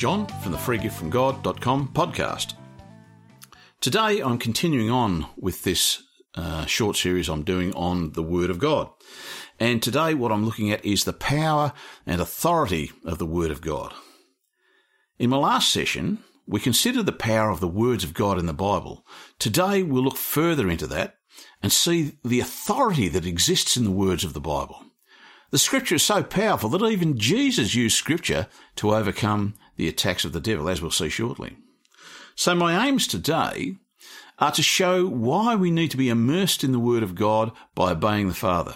John from the FreeGiftFromGod.com podcast. Today I'm continuing on with this short series I'm doing on the Word of God. And today what I'm looking at is the power and authority of the Word of God. In my last session, we considered the power of the words of God in the Bible. Today we'll look further into that and see the authority that exists in the words of the Bible. The Scripture is so powerful that even Jesus used Scripture to overcome the attacks of the devil, as we'll see shortly. So my aims today are to show why we need to be immersed in the Word of God by obeying the Father.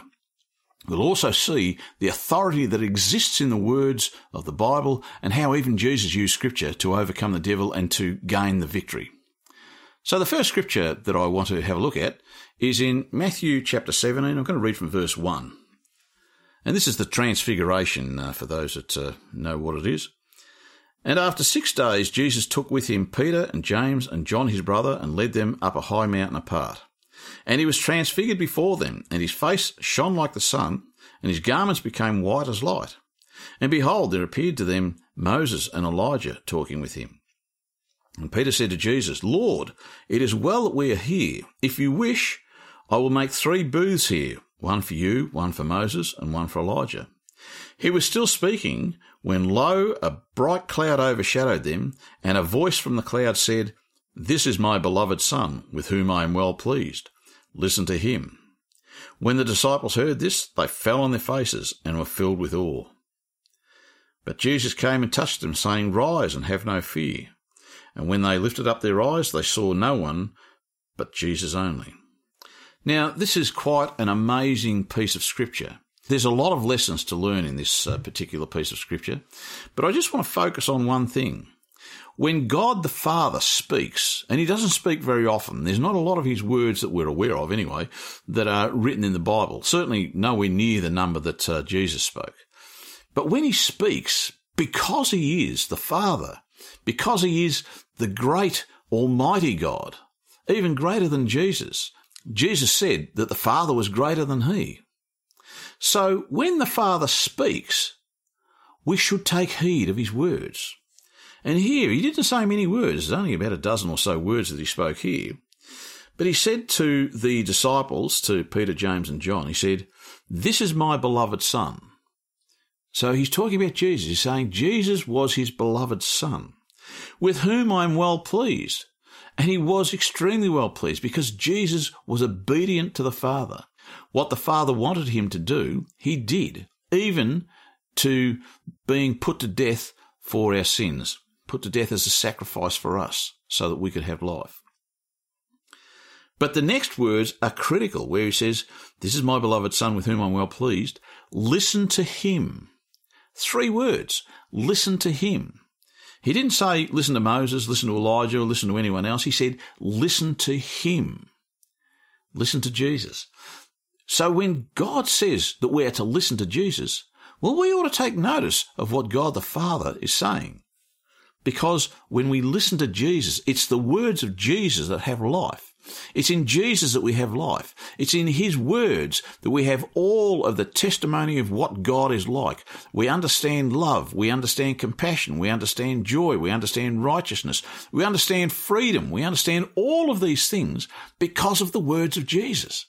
We'll also see the authority that exists in the words of the Bible and how even Jesus used Scripture to overcome the devil and to gain the victory. So the first Scripture that I want to have a look at is in Matthew chapter 17. I'm going to read from verse 1. And this is the Transfiguration, for those that know what it is. And after 6 days, Jesus took with him Peter and James and John his brother and led them up a high mountain apart. And he was transfigured before them, and his face shone like the sun, and his garments became white as light. And behold, there appeared to them Moses and Elijah talking with him. And Peter said to Jesus, Lord, it is well that we are here. If you wish, I will make 3 booths here, one for you, one for Moses, and one for Elijah. He was still speaking when, lo, a bright cloud overshadowed them, and a voice from the cloud said, This is my beloved Son, with whom I am well pleased. Listen to him. When the disciples heard this, they fell on their faces and were filled with awe. But Jesus came and touched them, saying, Rise and have no fear. And when they lifted up their eyes, they saw no one but Jesus only. Now, this is quite an amazing piece of Scripture. There's a lot of lessons to learn in this particular piece of Scripture, but I just want to focus on one thing. When God the Father speaks, and he doesn't speak very often, there's not a lot of his words that we're aware of anyway that are written in the Bible, certainly nowhere near the number that Jesus spoke. But when he speaks, because he is the Father, because he is the great almighty God, even greater than Jesus, Jesus said that the Father was greater than he. So when the Father speaks, we should take heed of his words. And here, he didn't say many words. There's only about a dozen or so words that he spoke here. But he said to the disciples, to Peter, James, and John, he said, This is my beloved Son. So he's talking about Jesus. He's saying Jesus was his beloved Son, with whom I am well pleased. And he was extremely well pleased because Jesus was obedient to the Father. What the Father wanted him to do, he did, even to being put to death for our sins, put to death as a sacrifice for us so that we could have life. But the next words are critical, where he says, This is my beloved Son with whom I'm well pleased. Listen to him. 3 words. Listen to him. He didn't say, listen to Moses, listen to Elijah, or listen to anyone else. He said, listen to him. Listen to Jesus. So when God says that we are to listen to Jesus, well, we ought to take notice of what God the Father is saying. Because when we listen to Jesus, it's the words of Jesus that have life. It's in Jesus that we have life. It's in his words that we have all of the testimony of what God is like. We understand love. We understand compassion. We understand joy. We understand righteousness. We understand freedom. We understand all of these things because of the words of Jesus.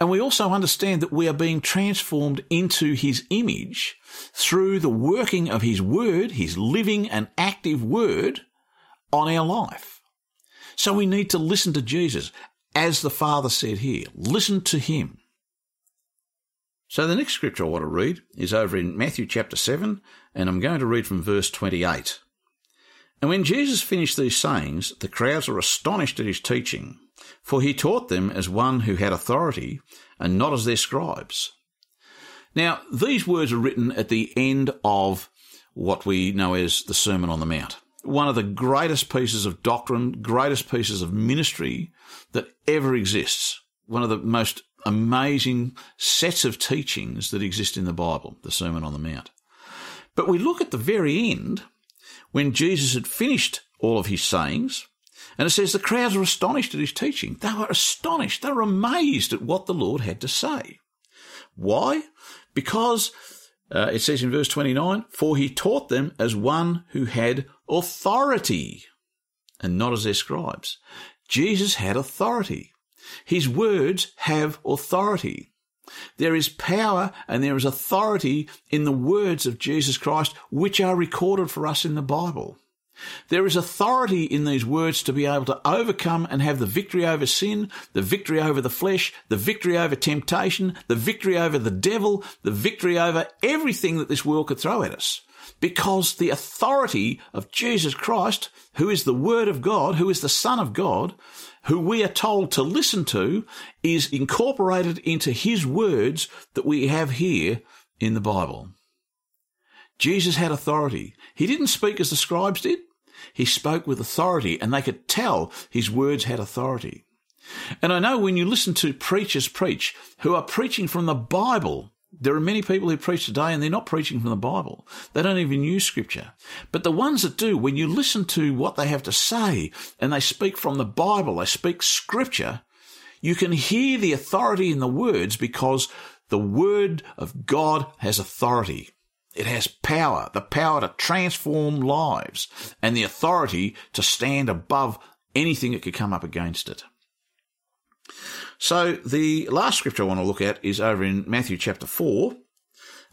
And we also understand that we are being transformed into his image through the working of his word, his living and active word on our life. So we need to listen to Jesus, as the Father said here. Listen to him. So the next scripture I want to read is over in Matthew chapter 7, and I'm going to read from verse 28. And when Jesus finished these sayings, the crowds were astonished at his teaching, for he taught them as one who had authority and not as their scribes. Now, these words are written at the end of what we know as the Sermon on the Mount, one of the greatest pieces of doctrine, greatest pieces of ministry that ever exists, one of the most amazing sets of teachings that exist in the Bible, the Sermon on the Mount. But we look at the very end when Jesus had finished all of his sayings, and it says the crowds were astonished at his teaching. They were astonished. They were amazed at what the Lord had to say. Why? Because It says in verse 29, for he taught them as one who had authority and not as their scribes. Jesus had authority. His words have authority. There is power and there is authority in the words of Jesus Christ, which are recorded for us in the Bible. There is authority in these words to be able to overcome and have the victory over sin, the victory over the flesh, the victory over temptation, the victory over the devil, the victory over everything that this world could throw at us. Because the authority of Jesus Christ, who is the Word of God, who is the Son of God, who we are told to listen to, is incorporated into his words that we have here in the Bible. Jesus had authority. He didn't speak as the scribes did. He spoke with authority, and they could tell his words had authority. And I know when you listen to preachers preach, who are preaching from the Bible, there are many people who preach today and they're not preaching from the Bible. They don't even use Scripture. But the ones that do, when you listen to what they have to say and they speak from the Bible, they speak Scripture, you can hear the authority in the words because the Word of God has authority. It has power, the power to transform lives and the authority to stand above anything that could come up against it. So the last scripture I want to look at is over in Matthew chapter 4. I'm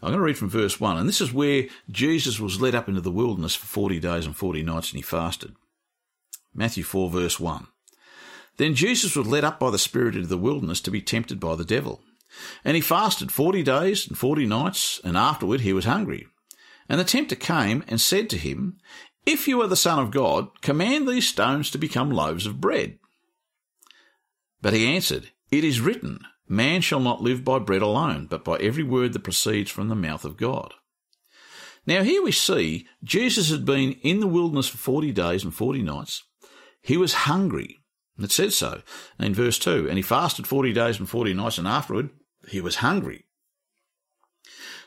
going to read from verse 1, and this is where Jesus was led up into the wilderness for 40 days and 40 nights, and he fasted. Matthew 4, verse 1. Then Jesus was led up by the Spirit into the wilderness to be tempted by the devil. And he fasted 40 days and 40 nights, and afterward he was hungry. And the tempter came and said to him, "If you are the Son of God, command these stones to become loaves of bread." But he answered, "It is written, man shall not live by bread alone, but by every word that proceeds from the mouth of God." Now here we see Jesus had been in the wilderness for 40 days and 40 nights. He was hungry. It says so in verse 2. And he fasted 40 days and 40 nights, and afterward he was hungry.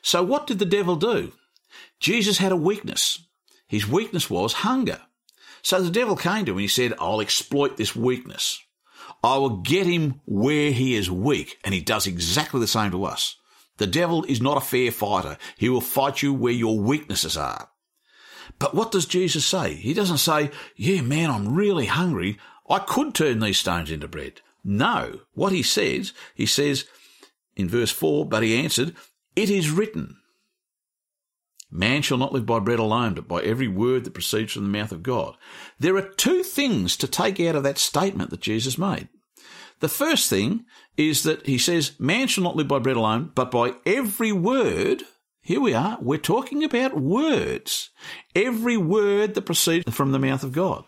So what did the devil do? Jesus had a weakness. His weakness was hunger. So the devil came to him and he said, "I'll exploit this weakness. I will get him where he is weak," and he does exactly the same to us. The devil is not a fair fighter. He will fight you where your weaknesses are. But what does Jesus say? He doesn't say, "Yeah, man, I'm really hungry. I could turn these stones into bread." No. What he says in verse 4, "But he answered, it is written, man shall not live by bread alone, but by every word that proceeds from the mouth of God." There are two things to take out of that statement that Jesus made. The first thing is that he says, man shall not live by bread alone, but by every word. Here we are. We're talking about words. Every word that proceeds from the mouth of God.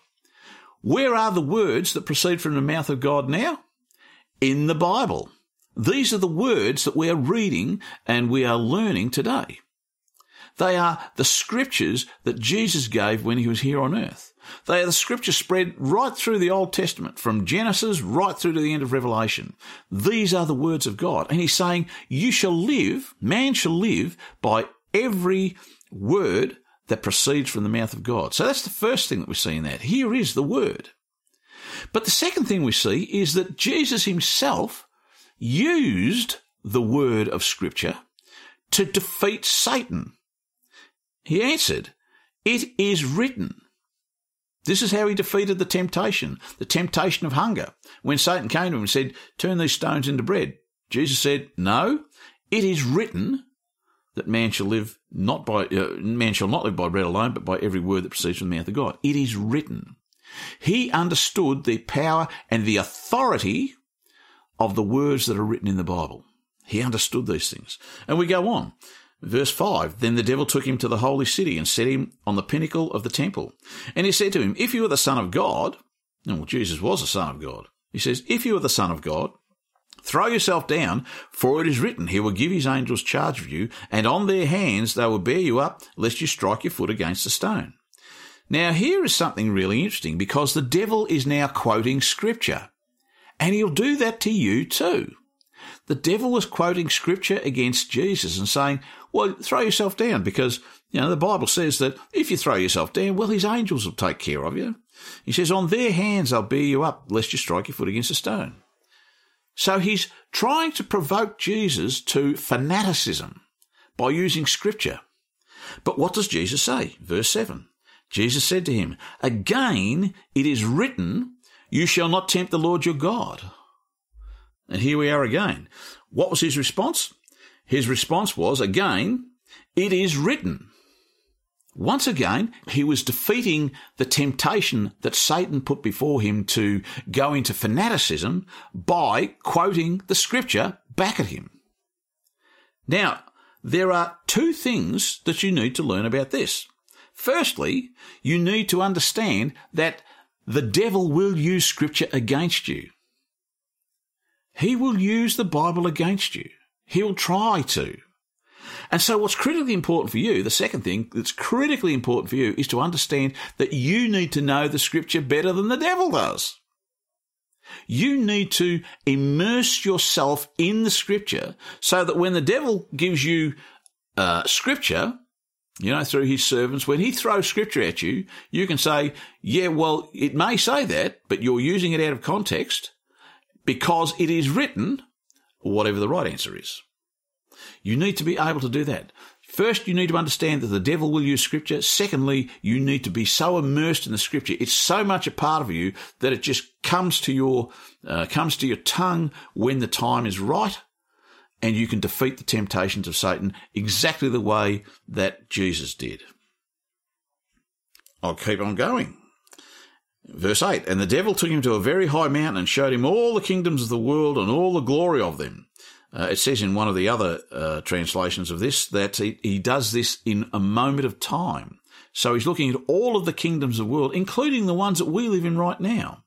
Where are the words that proceed from the mouth of God now? In the Bible. These are the words that we are reading and we are learning today. They are the scriptures that Jesus gave when he was here on earth. They are the scriptures spread right through the Old Testament, from Genesis right through to the end of Revelation. These are the words of God. And he's saying, you shall live, man shall live by every word that proceeds from the mouth of God. So that's the first thing that we see in that. Here is the word. But the second thing we see is that Jesus himself used the word of Scripture to defeat Satan. He answered, "It is written." This is how he defeated the temptation of hunger. When Satan came to him and said, "Turn these stones into bread," Jesus said, "No, it is written that man shall not live by bread alone, but by every word that proceeds from the mouth of God." It is written. He understood the power and the authority of the words that are written in the Bible. He understood these things. And we go on. Verse 5, "Then the devil took him to the holy city and set him on the pinnacle of the temple. And he said to him, if you are the Son of God," and well, Jesus was the Son of God. He says, "If you are the Son of God, throw yourself down, for it is written, he will give his angels charge of you, and on their hands they will bear you up, lest you strike your foot against a stone." Now here is something really interesting, because the devil is now quoting Scripture, and he'll do that to you too. The devil was quoting Scripture against Jesus and saying, "Well, throw yourself down, because the Bible says that if you throw yourself down, well, his angels will take care of you." He says, "On their hands they'll bear you up, lest you strike your foot against a stone." So he's trying to provoke Jesus to fanaticism, by using scripture. But what does Jesus say? Verse 7. Jesus said to him, "Again, it is written, you shall not tempt the Lord your God." And here we are again. What was his response? His response was, again, it is written. Once again, he was defeating the temptation that Satan put before him to go into fanaticism by quoting the scripture back at him. Now, there are two things that you need to learn about this. Firstly, you need to understand that the devil will use scripture against you. He will use the Bible against you. He will try to. And so what's critically important for you, the second thing that's critically important for you, is to understand that you need to know the scripture better than the devil does. You need to immerse yourself in the scripture so that when the devil gives you scripture, you know, through his servants, when he throws scripture at you, you can say, yeah, well, it may say that, but you're using it out of context because it is written, or whatever the right answer is. You need to be able to do that. First, you need to understand that the devil will use scripture. Secondly, you need to be so immersed in the scripture. It's so much a part of you that it just comes to your tongue when the time is right, and you can defeat the temptations of Satan exactly the way that Jesus did. I'll keep on going. Verse 8, and the devil took him to a very high mountain and showed him all the kingdoms of the world and all the glory of them. It says in one of the other translations of this that he does this in a moment of time. So he's looking at all of the kingdoms of the world, including the ones that we live in right now.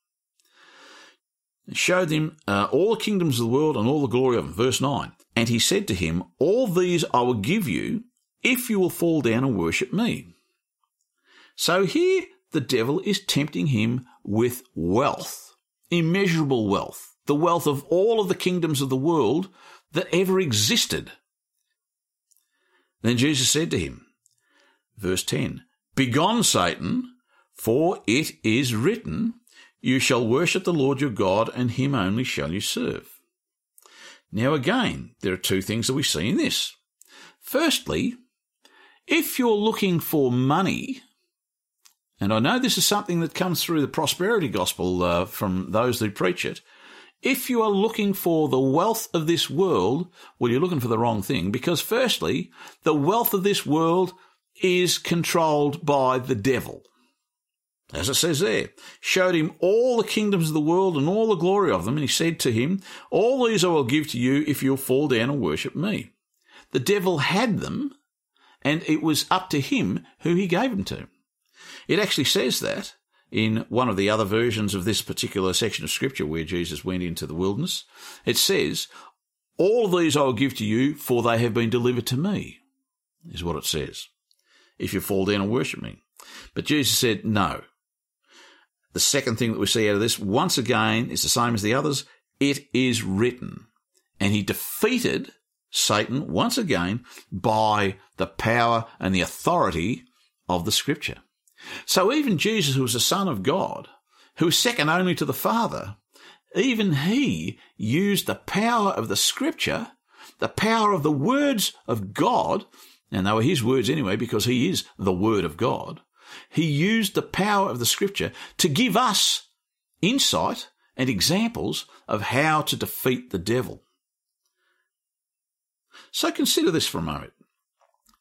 It showed him all the kingdoms of the world and all the glory of them. Verse 9, and he said to him, all these I will give you if you will fall down and worship me. So here the devil is tempting him with wealth, immeasurable wealth, the wealth of all of the kingdoms of the world that ever existed. Then Jesus said to him, verse 10, "Begone, Satan, for it is written, you shall worship the Lord your God, and him only shall you serve." Now again, there are two things that we see in this. Firstly, if you're looking for money, and I know this is something that comes through the prosperity gospel from those who preach it, if you are looking for the wealth of this world, well, you're looking for the wrong thing, because firstly, the wealth of this world is controlled by the devil. As it says there, showed him all the kingdoms of the world and all the glory of them, and he said to him, all these I will give to you if you'll fall down and worship me. The devil had them, and it was up to him who he gave them to. It actually says that in one of the other versions of this particular section of scripture where Jesus went into the wilderness. It says, all these I will give to you, for they have been delivered to me, is what it says, if you fall down and worship me. But Jesus said, no. The second thing that we see out of this, once again, is the same as the others. It is written. And he defeated Satan once again by the power and the authority of the scripture. So even Jesus, who was the Son of God, who is second only to the Father, even he used the power of the Scripture, the power of the words of God, and they were his words anyway because he is the Word of God. He used the power of the Scripture to give us insight and examples of how to defeat the devil. So consider this for a moment.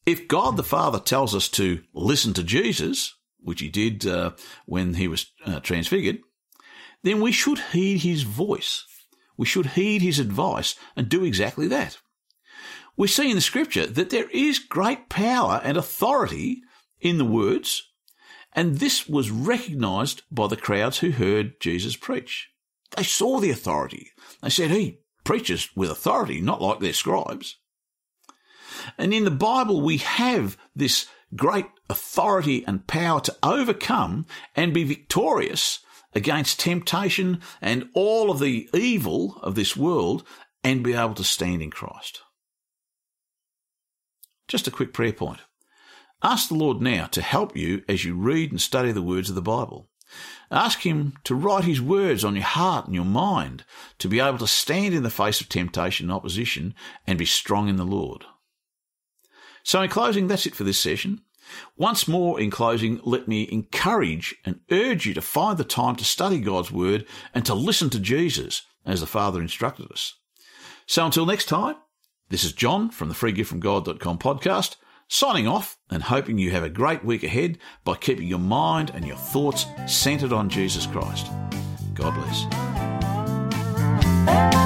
If God the Father tells us to listen to Jesus, which he did when he was transfigured, then we should heed his voice. We should heed his advice and do exactly that. We see in the scripture that there is great power and authority in the words, and this was recognised by the crowds who heard Jesus preach. They saw the authority. They said, he preaches with authority, not like their scribes. And in the Bible, we have this great authority and power to overcome and be victorious against temptation and all of the evil of this world and be able to stand in Christ. Just a quick prayer point. Ask the Lord now to help you as you read and study the words of the Bible. Ask him to write his words on your heart and your mind to be able to stand in the face of temptation and opposition and be strong in the Lord. So in closing, that's it for this session. Once more, in closing, let me encourage and urge you to find the time to study God's Word and to listen to Jesus as the Father instructed us. So until next time, this is John from the FreeGiftFromGod.com podcast, signing off and hoping you have a great week ahead by keeping your mind and your thoughts centered on Jesus Christ. God bless.